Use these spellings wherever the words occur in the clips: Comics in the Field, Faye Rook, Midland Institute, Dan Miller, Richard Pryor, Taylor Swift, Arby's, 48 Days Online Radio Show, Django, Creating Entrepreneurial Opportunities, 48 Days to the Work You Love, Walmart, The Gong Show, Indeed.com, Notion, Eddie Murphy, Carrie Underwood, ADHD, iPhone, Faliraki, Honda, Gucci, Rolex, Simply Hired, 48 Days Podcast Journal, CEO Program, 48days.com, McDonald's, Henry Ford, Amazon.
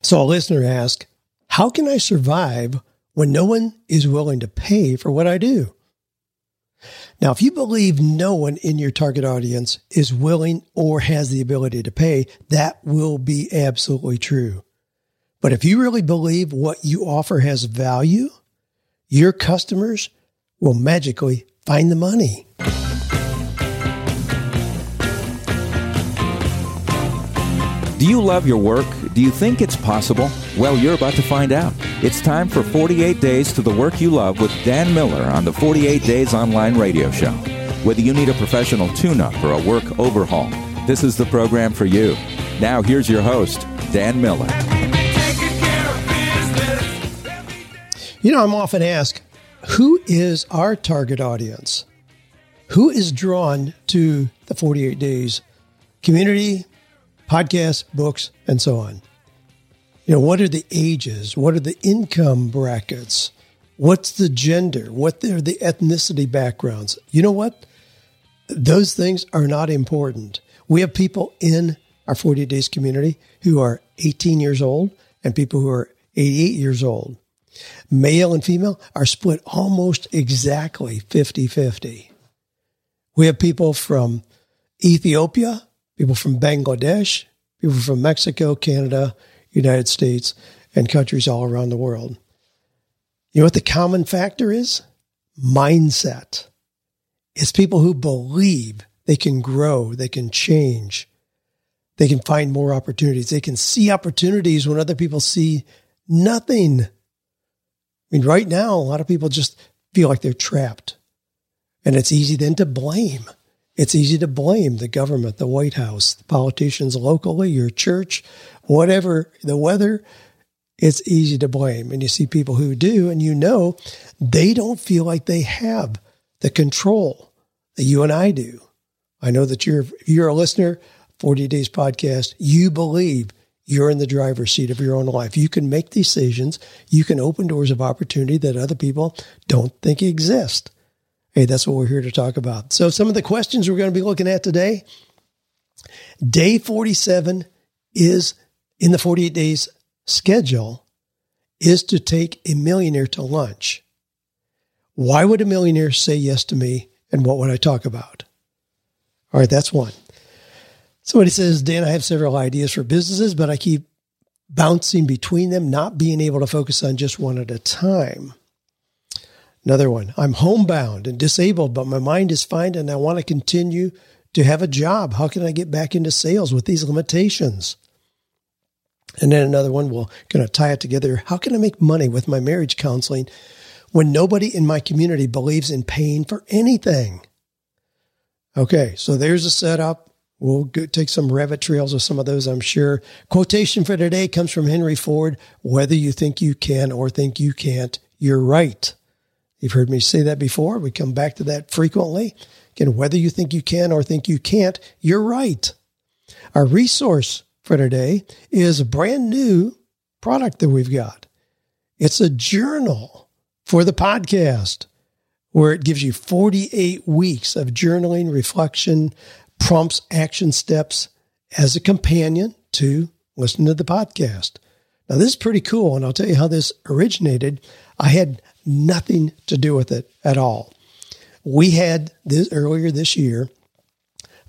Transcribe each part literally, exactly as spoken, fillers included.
So a listener asked, how can I survive when no one is willing to pay for what I do? Now, if you believe no one in your target audience is willing or has the ability to pay, that will be absolutely true. But if you really believe what you offer has value, your customers will magically find the money. Do you love your work? Do you think it's possible? Well, you're about to find out. It's time for forty-eight Days to the Work You Love with Dan Miller on the forty-eight Days Online Radio Show. Whether you need a professional tune-up or a work overhaul, this is the program for you. Now, here's your host, Dan Miller. You know, I'm often asked, who is our target audience? Who is drawn to the forty-eight Days community, podcasts, books, and so on? You know, what are the ages? What are the income brackets? What's the gender? What are the ethnicity backgrounds? You know what? Those things are not important. We have people in our forty-eight Days community who are eighteen years old and people who are eighty-eight years old. Male and female are split almost exactly fifty-fifty. We have people from Ethiopia, people from Bangladesh, people from Mexico, Canada, United States, and countries all around the world. You know what the common factor is? Mindset. It's people who believe they can grow, they can change, they can find more opportunities, they can see opportunities when other people see nothing. I mean, right now, a lot of people just feel like they're trapped. And it's easy then to blame. It's easy to blame the government, the White House, the politicians locally, your church, whatever, the weather. It's easy to blame. And you see people who do, and you know they don't feel like they have the control that you and I do. I know that you're you're a listener, forty-eight Days Podcast. You believe you're in the driver's seat of your own life. You can make decisions. You can open doors of opportunity that other people don't think exist. Hey, that's what we're here to talk about. So some of the questions we're going to be looking at today. Day forty-seven is in the forty-eight Days schedule is to take a millionaire to lunch. Why would a millionaire say yes to me? And what would I talk about? All right, that's one. Somebody says, Dan, I have several ideas for businesses, but I keep bouncing between them, not being able to focus on just one at a time. Another one, I'm homebound and disabled, but my mind is fine and I want to continue to have a job. How can I get back into sales with these limitations? And then another one, we'll kind of tie it together. How can I make money with my marriage counseling when nobody in my community believes in paying for anything? Okay, so there's a setup. We'll go, take some rabbit trails of some of those, I'm sure. Quotation for today comes from Henry Ford. Whether you think you can or think you can't, you're right. You've heard me say that before. We come back to that frequently. Again, whether you think you can or think you can't, you're right. Our resource for today is a brand new product that we've got. It's a journal for the podcast where it gives you forty-eight weeks of journaling, reflection, prompts, action steps as a companion to listen to the podcast. Now, this is pretty cool, and I'll tell you how this originated. I had nothing to do with it at all. We had this earlier this year,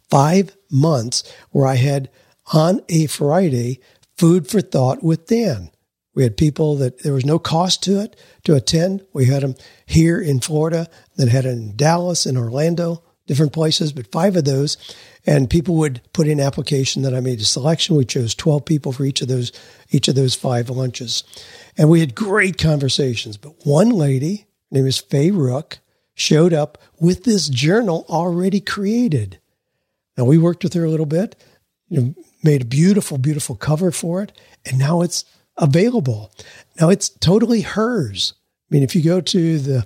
five months where I had on a Friday food for thought with Dan. We had people that there was no cost to it to attend. We had them here in Florida, then had it in Dallas and Orlando, different places, but five of those. And people would put in application that I made a selection. We chose twelve people for each of those, each of those five lunches. And we had great conversations, but one lady, her name is Faye Rook, showed up with this journal already created. Now we worked with her a little bit, you know, made a beautiful, beautiful cover for it, and now it's available. Now it's totally hers. I mean, if you go to the,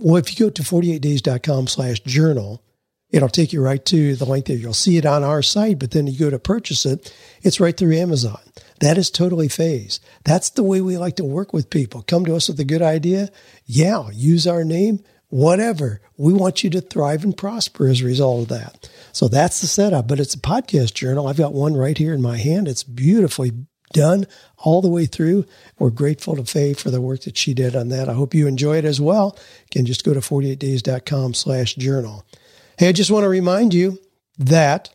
well, if you go to forty-eight days dot com slash journal, it'll take you right to the link there. You'll see it on our site, but then you go to purchase it. It's right through Amazon. That is totally phased. That's the way we like to work with people. Come to us with a good idea. Yeah, use our name, whatever. We want you to thrive and prosper as a result of that. So that's the setup, but it's a podcast journal. I've got one right here in my hand. It's beautifully done all the way through. We're grateful to Faye for the work that she did on that. I hope you enjoy it as well. Again, just go to forty-eight days dot com slash journal. Hey, I just want to remind you that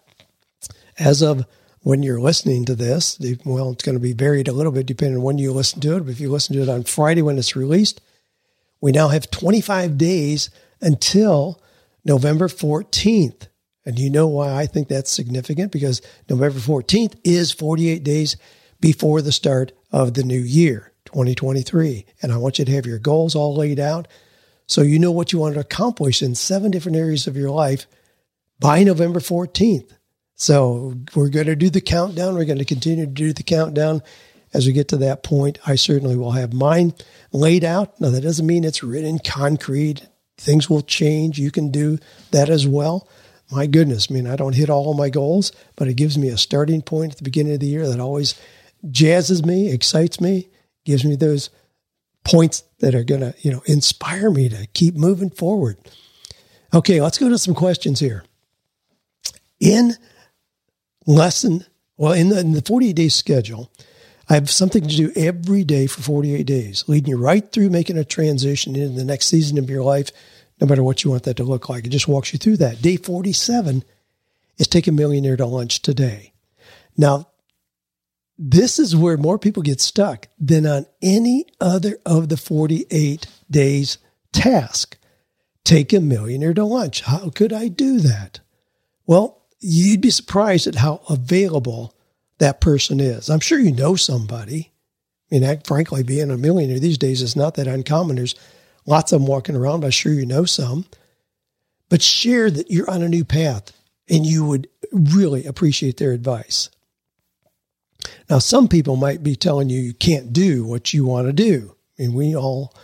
as of when you're listening to this, well, it's going to be varied a little bit depending on when you listen to it. But if you listen to it on Friday when it's released, we now have twenty-five days until November fourteenth. And you know why I think that's significant? Because November fourteenth is forty-eight days before the start of the new year, twenty twenty-three. And I want you to have your goals all laid out so you know what you want to accomplish in seven different areas of your life by November fourteenth. So we're going to do the countdown. We're going to continue to do the countdown. As we get to that point, I certainly will have mine laid out. Now, that doesn't mean it's written in concrete. Things will change. You can do that as well. My goodness, I mean, I don't hit all of my goals, but it gives me a starting point at the beginning of the year that always jazzes me, excites me, gives me those points that are going to, you know, inspire me to keep moving forward. Okay, let's go to some questions here. In lesson, well, in the, in the forty-eight day schedule, I have something to do every day for forty-eight days, leading you right through making a transition into the next season of your life, no matter what you want that to look like. It just walks you through that. Day forty-seven is take a millionaire to lunch today. Now, this is where more people get stuck than on any other of the forty-eight days task. Take a millionaire to lunch. How could I do that? Well, you'd be surprised at how available that person is. I'm sure you know somebody. I mean, I, frankly, being a millionaire these days is not that uncommon. There's lots of them walking around, but I'm sure you know some. But share that you're on a new path, and you would really appreciate their advice. Now, some people might be telling you you can't do what you want to do. I mean, we all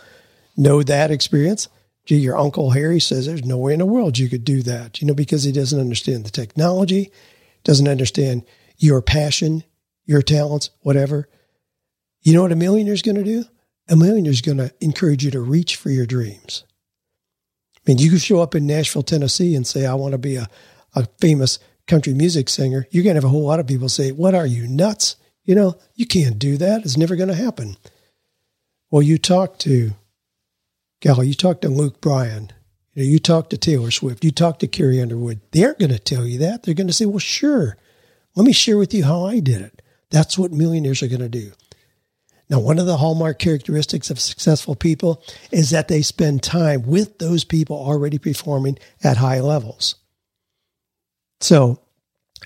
know that experience. Gee, your Uncle Harry says there's no way in the world you could do that, you know, because he doesn't understand the technology, doesn't understand your passion, your talents, whatever. You know what a millionaire's going to do? A millionaire's going to encourage you to reach for your dreams. I mean, you could show up in Nashville, Tennessee and say, I want to be a, a famous country music singer. You're going to have a whole lot of people say, what are you, nuts? You know, you can't do that. It's never going to happen. Well, you talk to Golly, you talk to Luke Bryan, you know, you talk to Taylor Swift, you talk to Carrie Underwood. They aren't going to tell you that. They're going to say, well, sure, let me share with you how I did it. That's what millionaires are going to do. Now, one of the hallmark characteristics of successful people is that they spend time with those people already performing at high levels. So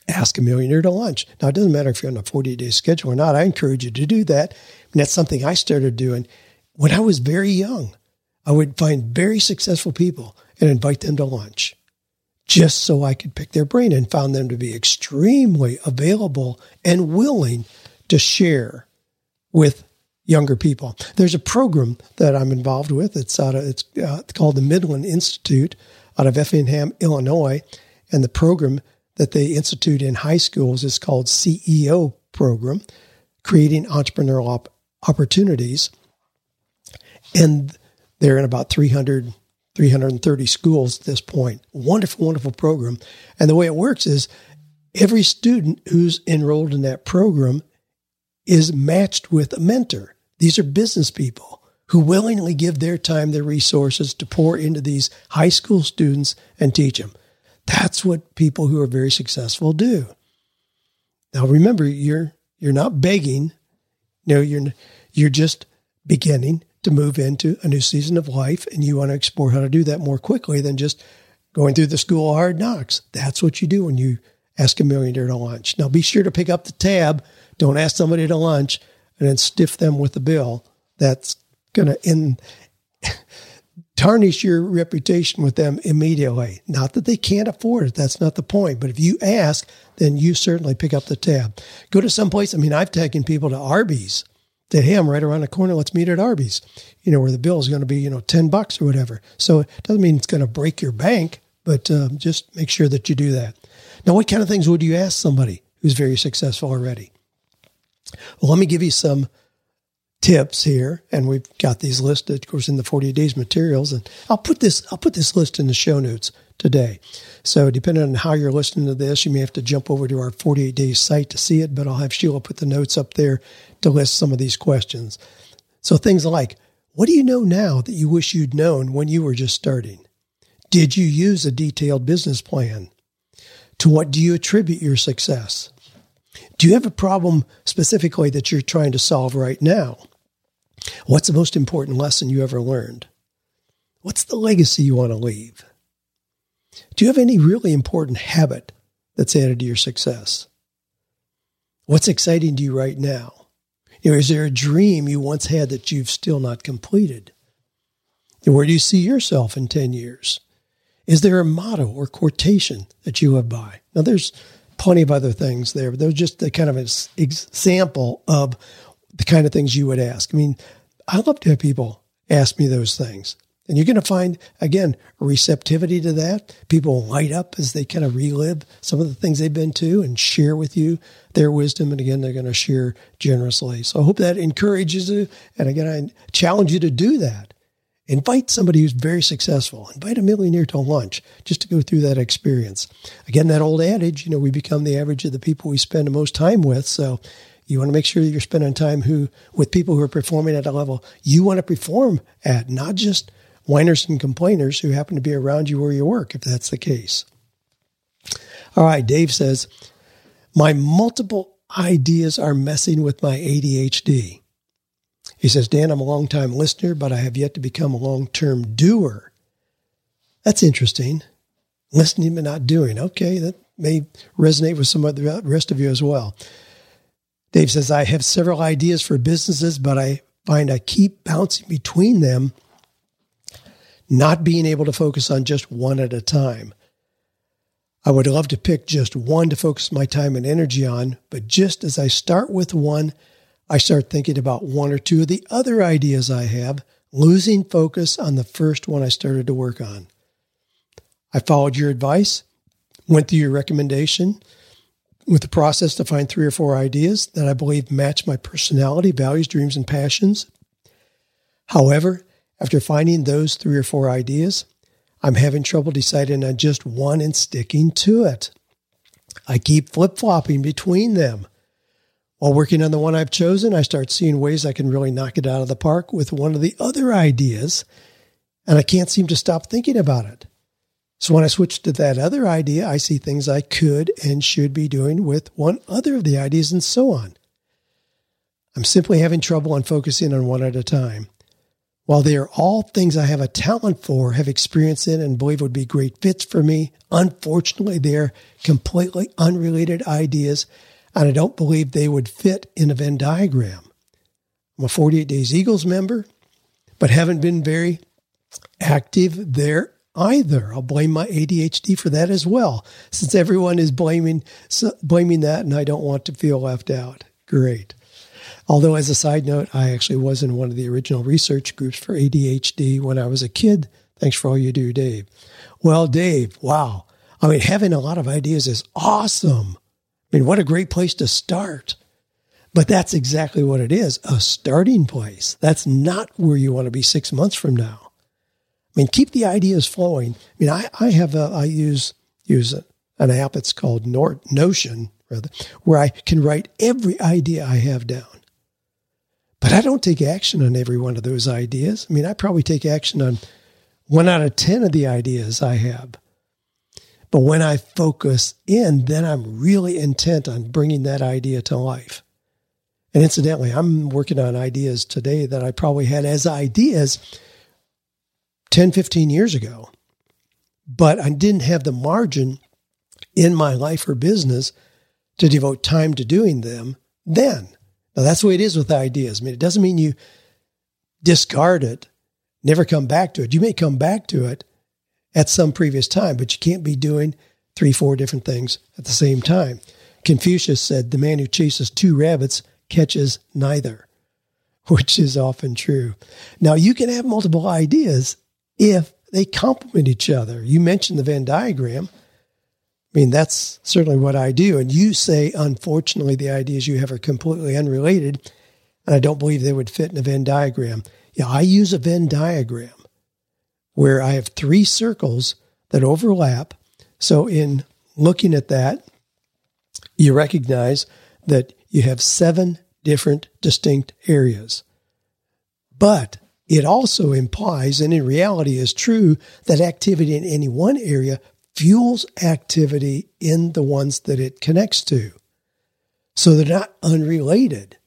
ask a millionaire to lunch. Now, it doesn't matter if you're on a forty-day schedule or not. I encourage you to do that. And that's something I started doing when I was very young. I would find very successful people and invite them to lunch just so I could pick their brain, and found them to be extremely available and willing to share with younger people. There's a program that I'm involved with. It's out of, it's, uh, it's called the Midland Institute out of Effingham, Illinois. And the program that they institute in high schools is called C E O Program, Creating Entrepreneurial Op- Opportunities. And they're in about three hundred, three hundred thirty schools at this point. Wonderful, wonderful program. And the way it works is every student who's enrolled in that program is matched with a mentor. These are business people who willingly give their time, their resources to pour into these high school students and teach them. That's what people who are very successful do. Now, remember, you're you're not begging. No, you're you're just beginning to move into a new season of life, and you want to explore how to do that more quickly than just going through the school of hard knocks. That's what you do when you ask a millionaire to lunch. Now, be sure to pick up the tab. Don't ask somebody to lunch and then stiff them with the bill. That's going to end, tarnish your reputation with them immediately. Not that they can't afford it. That's not the point. But if you ask, then you certainly pick up the tab. Go to someplace. I mean, I've taken people to Arby's. That, hey, I'm right around the corner, let's meet at Arby's, you know, where the bill is going to be, you know, ten bucks or whatever. So it doesn't mean it's going to break your bank, but um, just make sure that you do that. Now, what kind of things would you ask somebody who's very successful already? Well, let me give you some tips here. And we've got these listed, of course, in the forty days materials. And I'll put this, I'll put this list in the show notes. today. So depending on how you're listening to this, you may have to jump over to our forty-eight day site to see it, but I'll have Sheila put the notes up there to list some of these questions. So things like, what do you know now that you wish you'd known when you were just starting? Did you use a detailed business plan? To what do you attribute your success? Do you have a problem specifically that you're trying to solve right now? What's the most important lesson you ever learned? What's the legacy you want to leave? Do you have any really important habit that's added to your success? What's exciting to you right now? You know, is there a dream you once had that you've still not completed? And where do you see yourself in ten years? Is there a motto or quotation that you live by? Now, there's plenty of other things there, but those just the kind of an example of the kind of things you would ask. I mean, I love to have people ask me those things. And you're going to find, again, receptivity to that. People light up as they kind of relive some of the things they've been to and share with you their wisdom. And again, they're going to share generously. So I hope that encourages you. And again, I challenge you to do that. Invite somebody who's very successful. Invite a millionaire to lunch just to go through that experience. Again, that old adage, you know, we become the average of the people we spend the most time with. So you want to make sure that you're spending time who with people who are performing at a level you want to perform at, not just whiners and complainers who happen to be around you where you work, if that's the case. All right, Dave says, my multiple ideas are messing with my A D H D. He says, Dan, I'm a long-time listener, but I have yet to become a long-term doer. That's interesting. Listening but not doing. Okay, that may resonate with some of the rest of you as well. Dave says, I have several ideas for businesses, but I find I keep bouncing between them, not being able to focus on just one at a time. I would love to pick just one to focus my time and energy on, but just as I start with one, I start thinking about one or two of the other ideas I have, losing focus on the first one I started to work on. I followed your advice, went through your recommendation with the process to find three or four ideas that I believe match my personality, values, dreams, and passions. However, after finding those three or four ideas, I'm having trouble deciding on just one and sticking to it. I keep flip-flopping between them. While working on the one I've chosen, I start seeing ways I can really knock it out of the park with one of the other ideas, and I can't seem to stop thinking about it. So when I switch to that other idea, I see things I could and should be doing with one other of the ideas and so on. I'm simply having trouble on focusing on one at a time. While they are all things I have a talent for, have experience in, and believe would be great fits for me, unfortunately, they're completely unrelated ideas, and I don't believe they would fit in a Venn diagram. I'm a forty-eight Days Eagles member, but haven't been very active there either. I'll blame my A D H D for that as well, since everyone is blaming blaming that, and I don't want to feel left out. Great. Although, as a side note, I actually was in one of the original research groups for A D H D when I was a kid. Thanks for all you do, Dave. Well, Dave, wow. I mean, having a lot of ideas is awesome. I mean, what a great place to start. But that's exactly what it is, a starting place. That's not where you want to be six months from now. I mean, keep the ideas flowing. I mean, I, I have a, I use, use a, an app, it's called Notion, rather, where I can write every idea I have down. But I don't take action on every one of those ideas. I mean, I probably take action on one out of ten of the ideas I have. But when I focus in, then I'm really intent on bringing that idea to life. And incidentally, I'm working on ideas today that I probably had as ideas ten, fifteen years ago. But I didn't have the margin in my life or business to devote time to doing them then. Now, that's the way it is with ideas. I mean, it doesn't mean you discard it, never come back to it. You may come back to it at some previous time, but you can't be doing three, four different things at the same time. Confucius said, the man who chases two rabbits catches neither, which is often true. Now, you can have multiple ideas if they complement each other. You mentioned the Venn diagram. I mean, that's certainly what I do. And you say, unfortunately, the ideas you have are completely unrelated, and I don't believe they would fit in a Venn diagram. Yeah, I use a Venn diagram where I have three circles that overlap. So in looking at that, you recognize that you have seven different distinct areas. But it also implies, and in reality is true, that activity in any one area fuels activity in the ones that it connects to. So they're not unrelated.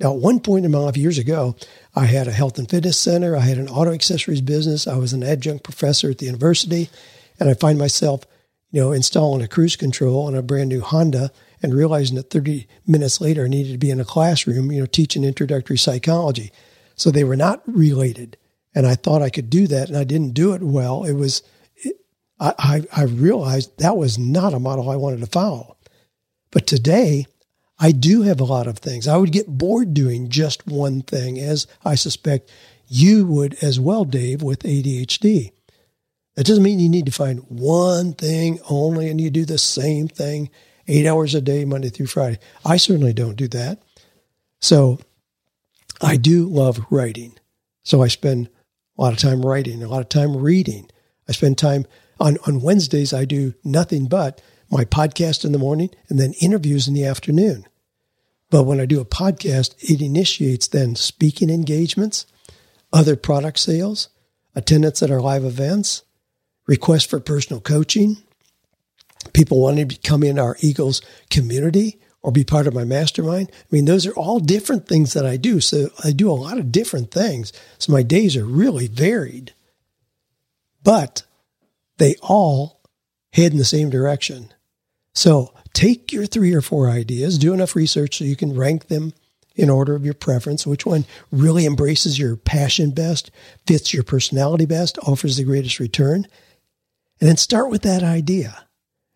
Now, at one point in my life years ago, I had a health and fitness center. I had an auto accessories business. I was an adjunct professor at the university. And I find myself, you know, installing a cruise control on a brand new Honda and realizing that thirty minutes later, I needed to be in a classroom, you know, teaching introductory psychology. So they were not related. And I thought I could do that, and I didn't do it well. It was, it, I, I realized that was not a model I wanted to follow. But today, I do have a lot of things. I would get bored doing just one thing, as I suspect you would as well, Dave, with A D H D. That doesn't mean you need to find one thing only and you do the same thing eight hours a day, Monday through Friday. I certainly don't do that. So I do love writing. So I spend a lot of time writing, a lot of time reading. I spend time on, on Wednesdays. I do nothing but my podcast in the morning and then interviews in the afternoon. But when I do a podcast, it initiates then speaking engagements, other product sales, attendance at our live events, requests for personal coaching, people wanting to come in our Eagles community or be part of my mastermind. I mean, those are all different things that I do. So I do a lot of different things. So my days are really varied, but they all head in the same direction. So take your three or four ideas, do enough research so you can rank them in order of your preference, which one really embraces your passion best, fits your personality best, offers the greatest return, and then start with that idea.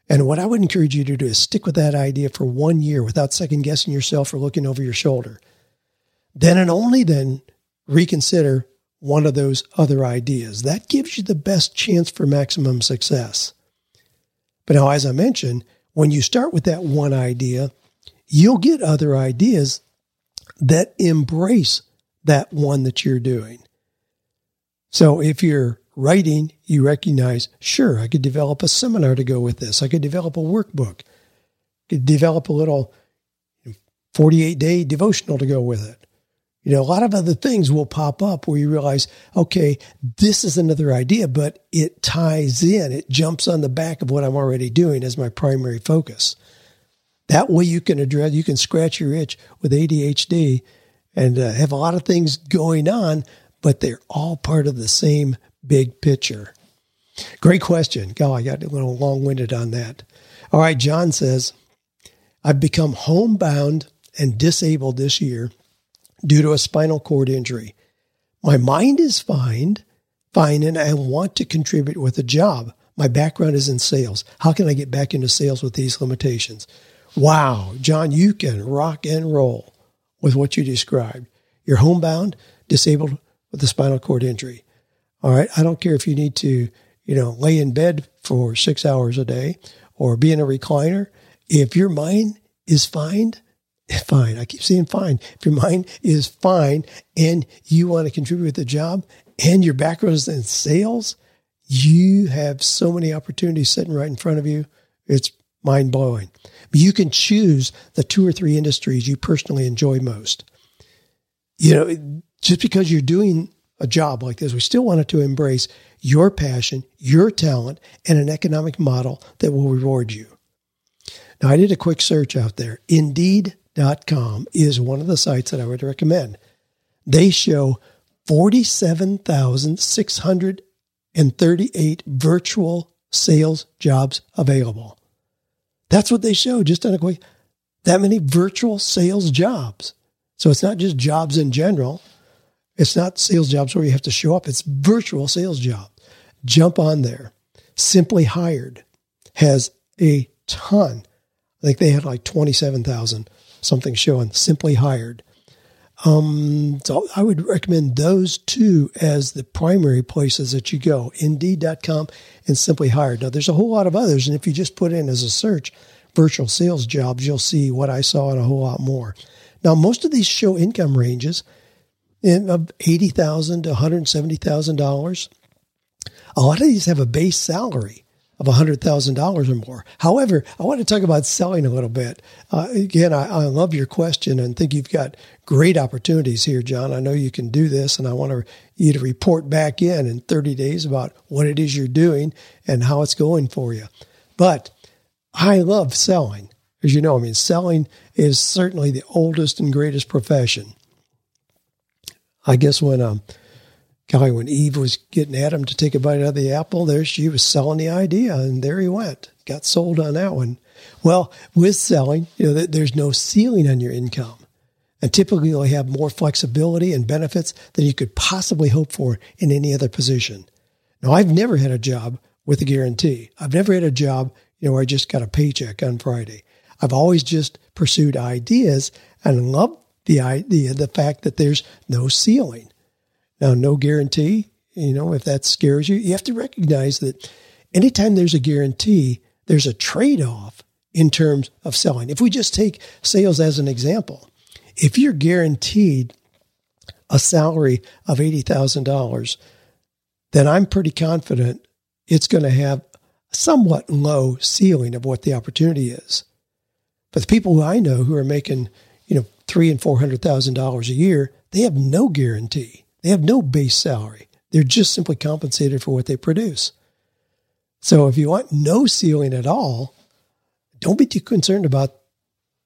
And what I would encourage you to do is stick with that idea for one year without second-guessing yourself or looking over your shoulder. Then and only then reconsider one of those other ideas. That gives you the best chance for maximum success. But now, as I mentioned, when you start with that one idea, you'll get other ideas that embrace that one that you're doing. So if you're writing, you recognize, sure, I could develop a seminar to go with this. I could develop a workbook. I could develop a little forty-eight day devotional to go with it. You know, a lot of other things will pop up where you realize, okay, this is another idea, but it ties in. It jumps on the back of what I'm already doing as my primary focus. That way you can address, you can scratch your itch with A D H D and uh, have a lot of things going on, but they're all part of the same big picture. Great question. God, I got a little long-winded on that. All right, John says, I've become homebound and disabled this year due to a spinal cord injury. My mind is fine, fine, and I want to contribute with a job. My background is in sales. How can I get back into sales with these limitations? Wow, John, you can rock and roll with what you described. You're homebound, disabled with a spinal cord injury. All right, I don't care if you need to, you know, lay in bed for six hours a day or be in a recliner. If your mind is fine, fine, I keep saying fine. If your mind is fine and you want to contribute to the job and your background is in sales, you have so many opportunities sitting right in front of you. It's mind-blowing. But you can choose the two or three industries you personally enjoy most. You know, just because you're doing a job like this, we still wanted to embrace your passion, your talent, and an economic model that will reward you. Now, I did a quick search out there. Indeed dot com is one of the sites that I would recommend. They show forty-seven thousand six hundred thirty-eight virtual sales jobs available. That's what they show, just on a quick, that many virtual sales jobs. So it's not just jobs in general. It's not sales jobs where you have to show up. It's virtual sales jobs. Jump on there. Simply Hired has a ton. I think they had like twenty-seven thousand something showing Simply Hired. Um, so I would recommend those two as the primary places that you go, Indeed dot com and Simply Hired. Now, there's a whole lot of others, and if you just put in as a search, virtual sales jobs, you'll see what I saw and a whole lot more. Now, most of these show income ranges of eighty thousand dollars to one hundred seventy thousand dollars. A lot of these have a base salary of one hundred thousand dollars or more. However, I want to talk about selling a little bit. Uh, again, I, I love your question and think you've got great opportunities here, John. I know you can do this, and I want to, you to report back in in thirty days about what it is you're doing and how it's going for you. But I love selling. As you know, I mean, selling is certainly the oldest and greatest profession. I guess when um, golly, when Eve was getting Adam to take a bite out of the apple, there she was selling the idea, and there he went. Got sold on that one. Well, with selling, you know, there's no ceiling on your income, and typically you'll have more flexibility and benefits than you could possibly hope for in any other position. Now, I've never had a job with a guarantee. I've never had a job, you know, where I just got a paycheck on Friday. I've always just pursued ideas and loved the idea, the fact that there's no ceiling. Now, no guarantee, you know, if that scares you, you have to recognize that anytime there's a guarantee, there's a trade-off in terms of selling. If we just take sales as an example, if you're guaranteed a salary of eighty thousand dollars, then I'm pretty confident it's going to have a somewhat low ceiling of what the opportunity is. But the people who I know who are making, you know, three and four hundred thousand dollars a year, they have no guarantee. They have no base salary. They're just simply compensated for what they produce. So if you want no ceiling at all, don't be too concerned about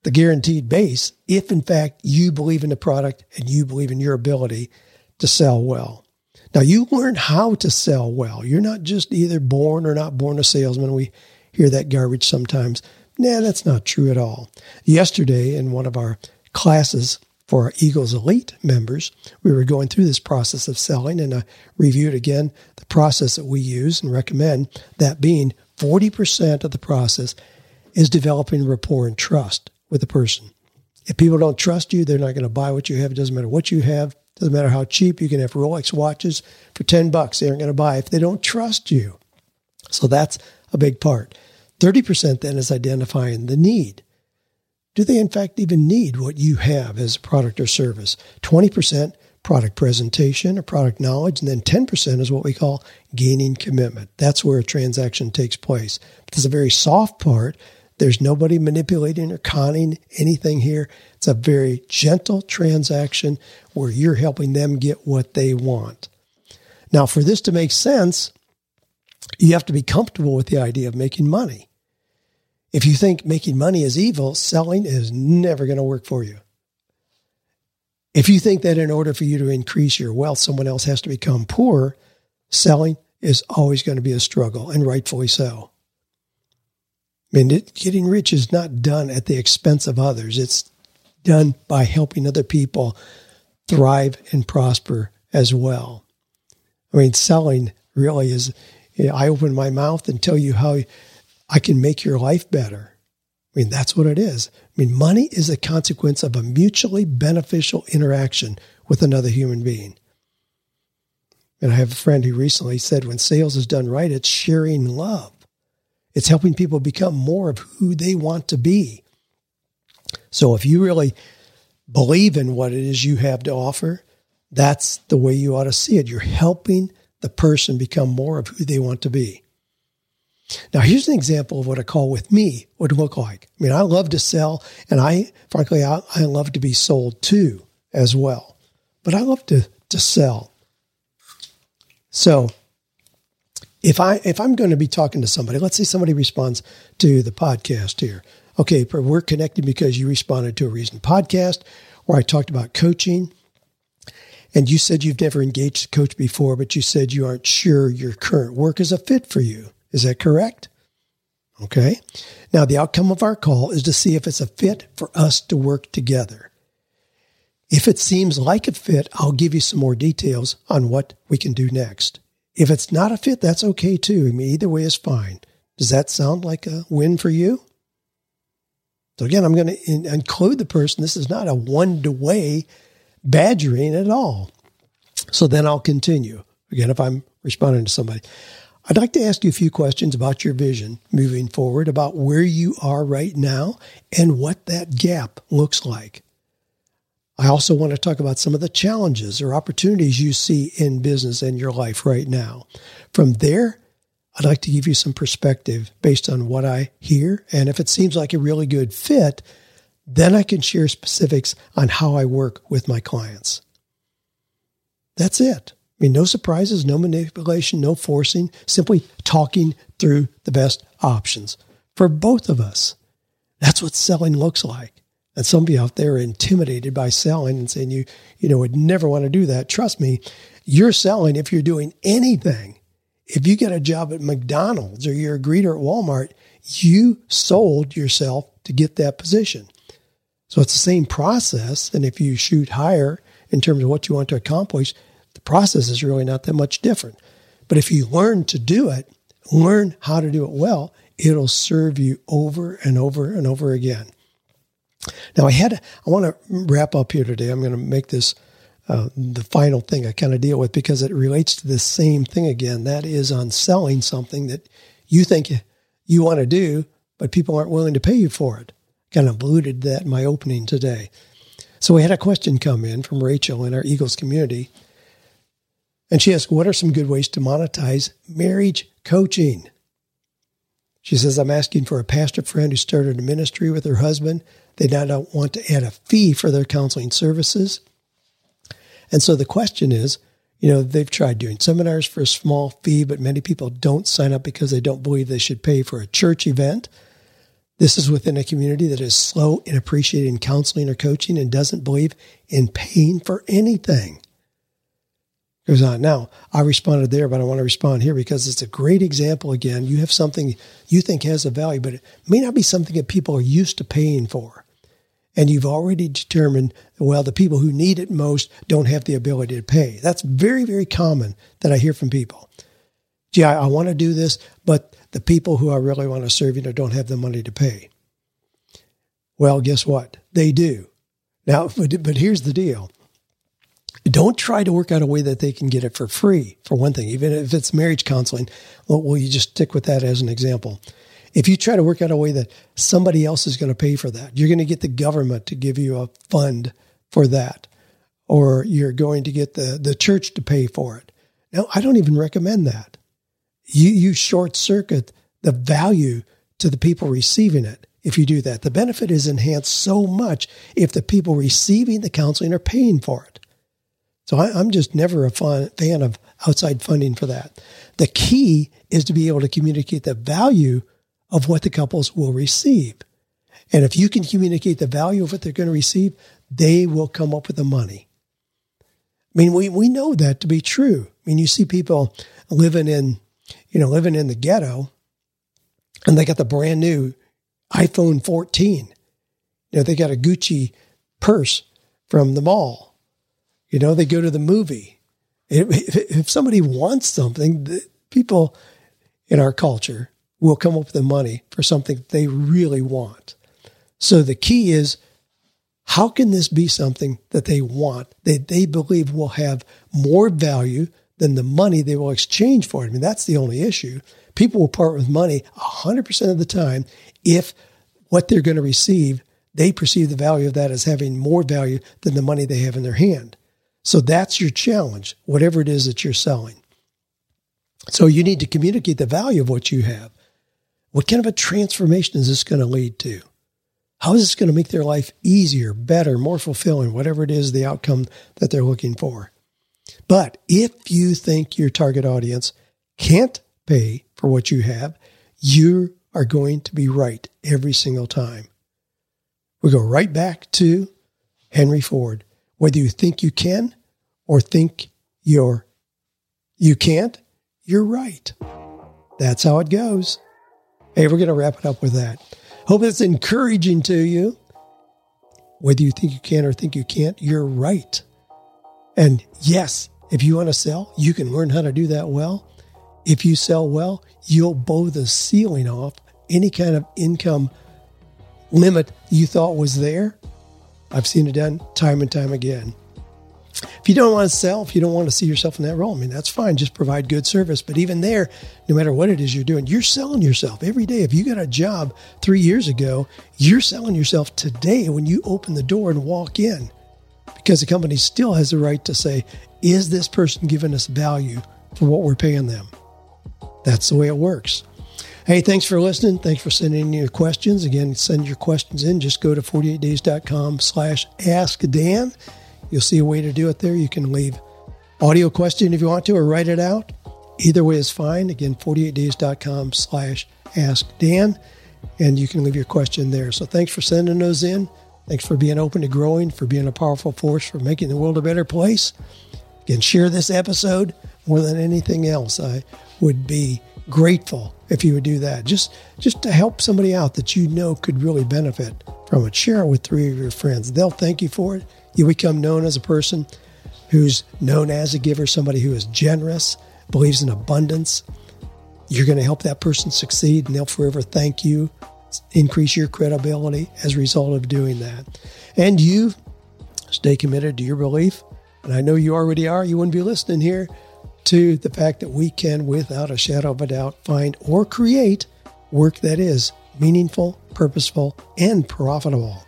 the guaranteed base if, in fact, you believe in the product and you believe in your ability to sell well. Now, you learn how to sell well. You're not just either born or not born a salesman. We hear that garbage sometimes. Nah, that's not true at all. Yesterday, in one of our classes for our Eagles Elite members, we were going through this process of selling, and I reviewed again the process that we use and recommend, that being forty percent of the process is developing rapport and trust with the person. If people don't trust you, they're not going to buy what you have. It doesn't matter what you have. It doesn't matter how cheap. You can have Rolex watches for ten bucks. They aren't going to buy if they don't trust you. So that's a big part. thirty percent then is identifying the need. Do they in fact even need what you have as a product or service? twenty percent product presentation or product knowledge, and then ten percent is what we call gaining commitment. That's where a transaction takes place. It's a very soft part. There's nobody manipulating or conning anything here. It's a very gentle transaction where you're helping them get what they want. Now, for this to make sense, you have to be comfortable with the idea of making money. If you think making money is evil, selling is never going to work for you. If you think that in order for you to increase your wealth, someone else has to become poor, selling is always going to be a struggle, and rightfully so. I mean, it, getting rich is not done at the expense of others. It's done by helping other people thrive and prosper as well. I mean, selling really is, you know, I open my mouth and tell you how I can make your life better. I mean, that's what it is. I mean, money is a consequence of a mutually beneficial interaction with another human being. And I have a friend who recently said when sales is done right, it's sharing love. It's helping people become more of who they want to be. So if you really believe in what it is you have to offer, that's the way you ought to see it. You're helping the person become more of who they want to be. Now, here's an example of what a call with me would look like. I mean, I love to sell, and I, frankly, I, I love to be sold to as well. But I love to, to sell. So if, I, if I'm going to be talking to somebody, let's say somebody responds to the podcast here. Okay, we're connected because you responded to a recent podcast where I talked about coaching. And you said you've never engaged a coach before, but you said you aren't sure your current work is a fit for you. Is that correct? Okay. Now, the outcome of our call is to see if it's a fit for us to work together. If it seems like a fit, I'll give you some more details on what we can do next. If it's not a fit, that's okay too. I mean, either way is fine. Does that sound like a win for you? So again, I'm going to in- include the person. This is not a one-to-way badgering at all. So then I'll continue. Again, if I'm responding to somebody, I'd like to ask you a few questions about your vision moving forward, about where you are right now and what that gap looks like. I also want to talk about some of the challenges or opportunities you see in business and your life right now. From there, I'd like to give you some perspective based on what I hear. And if it seems like a really good fit, then I can share specifics on how I work with my clients. That's it. I mean, no surprises, no manipulation, no forcing, simply talking through the best options for both of us. That's what selling looks like. And some of you out there are intimidated by selling and saying you, you know, would never want to do that. Trust me, you're selling if you're doing anything. If you get a job at McDonald's or you're a greeter at Walmart, you sold yourself to get that position. So it's the same process. And if you shoot higher in terms of what you want to accomplish, the process is really not that much different. But if you learn to do it, learn how to do it well, it'll serve you over and over and over again. Now, I had, I want to wrap up here today. I'm going to make this uh, the final thing I kind of deal with because it relates to the same thing again. That is on selling something that you think you want to do, but people aren't willing to pay you for it. Kind of alluded to that in my opening today. So we had a question come in from Rachel in our Eagles community. And she asked, what are some good ways to monetize marriage coaching? She says, I'm asking for a pastor friend who started a ministry with her husband. They now don't want to add a fee for their counseling services. And so the question is, you know, they've tried doing seminars for a small fee, but many people don't sign up because they don't believe they should pay for a church event. This is within a community that is slow in appreciating counseling or coaching and doesn't believe in paying for anything. Goes on. Now, I responded there, but I want to respond here because it's a great example again. You have something you think has a value, but it may not be something that people are used to paying for. And you've already determined, well, the people who need it most don't have the ability to pay. That's very, very common that I hear from people. Gee, I, I want to do this, but the people who I really want to serve, you know, don't have the money to pay. Well, guess what? They do. Now, but, but here's the deal. Don't try to work out a way that they can get it for free, for one thing. Even if it's marriage counseling, well, will you just stick with that as an example? If you try to work out a way that somebody else is going to pay for that, you're going to get the government to give you a fund for that, or you're going to get the, the church to pay for it. Now, I don't even recommend that. You, you short-circuit the value to the people receiving it if you do that. The benefit is enhanced so much if the people receiving the counseling are paying for it. So I, I'm just never a fan, fan of outside funding for that. The key is to be able to communicate the value of what the couples will receive. And if you can communicate the value of what they're going to receive, they will come up with the money. I mean, we, we know that to be true. I mean, you see people living in, you know, living in the ghetto and they got the brand new iPhone fourteen. You know, they got a Gucci purse from the mall. You know, they go to the movie. If somebody wants something, people in our culture will come up with the money for something they really want. So the key is, how can this be something that they want, that they believe will have more value than the money they will exchange for it? I mean, that's the only issue. People will part with money one hundred percent of the time if what they're going to receive, they perceive the value of that as having more value than the money they have in their hand. So that's your challenge, whatever it is that you're selling. So you need to communicate the value of what you have. What kind of a transformation is this going to lead to? How is this going to make their life easier, better, more fulfilling, whatever it is, the outcome that they're looking for? But if you think your target audience can't pay for what you have, you are going to be right every single time. We go right back to Henry Ford. Whether you think you can or think you're, you can't, you're right. That's how it goes. Hey, we're going to wrap it up with that. Hope it's encouraging to you. Whether you think you can or think you can't, you're right. And yes, if you want to sell, you can learn how to do that well. If you sell well, you'll blow the ceiling off any kind of income limit you thought was there. I've seen it done time and time again. If you don't want to sell, if you don't want to see yourself in that role, I mean, that's fine. Just provide good service. But even there, no matter what it is you're doing, you're selling yourself every day. If you got a job three years ago, you're selling yourself today when you open the door and walk in, because the company still has the right to say, is this person giving us value for what we're paying them? that's the way it works. Hey, thanks for listening. Thanks for sending in your questions. Again, send your questions in. Just go to forty-eight days dot com slash ask Dan. You'll see a way to do it there. You can leave audio question if you want to or write it out. Either way is fine. Again, forty-eight days dot com slash ask Dan. And you can leave your question there. So thanks for sending those in. Thanks for being open to growing, for being a powerful force, for making the world a better place. Again, share this episode more than anything else. I would be grateful if you would do that. Just just to help somebody out that you know could really benefit from it. Share it with three of your friends. They'll thank you for it. You become known as a person who's known as a giver, somebody who is generous, believes in abundance. You're going to help that person succeed, and they'll forever thank you, increase your credibility as a result of doing that. And you stay committed to your belief. And I know you already are. You wouldn't be listening here to the fact that we can, without a shadow of a doubt, find or create work that is meaningful, purposeful, and profitable.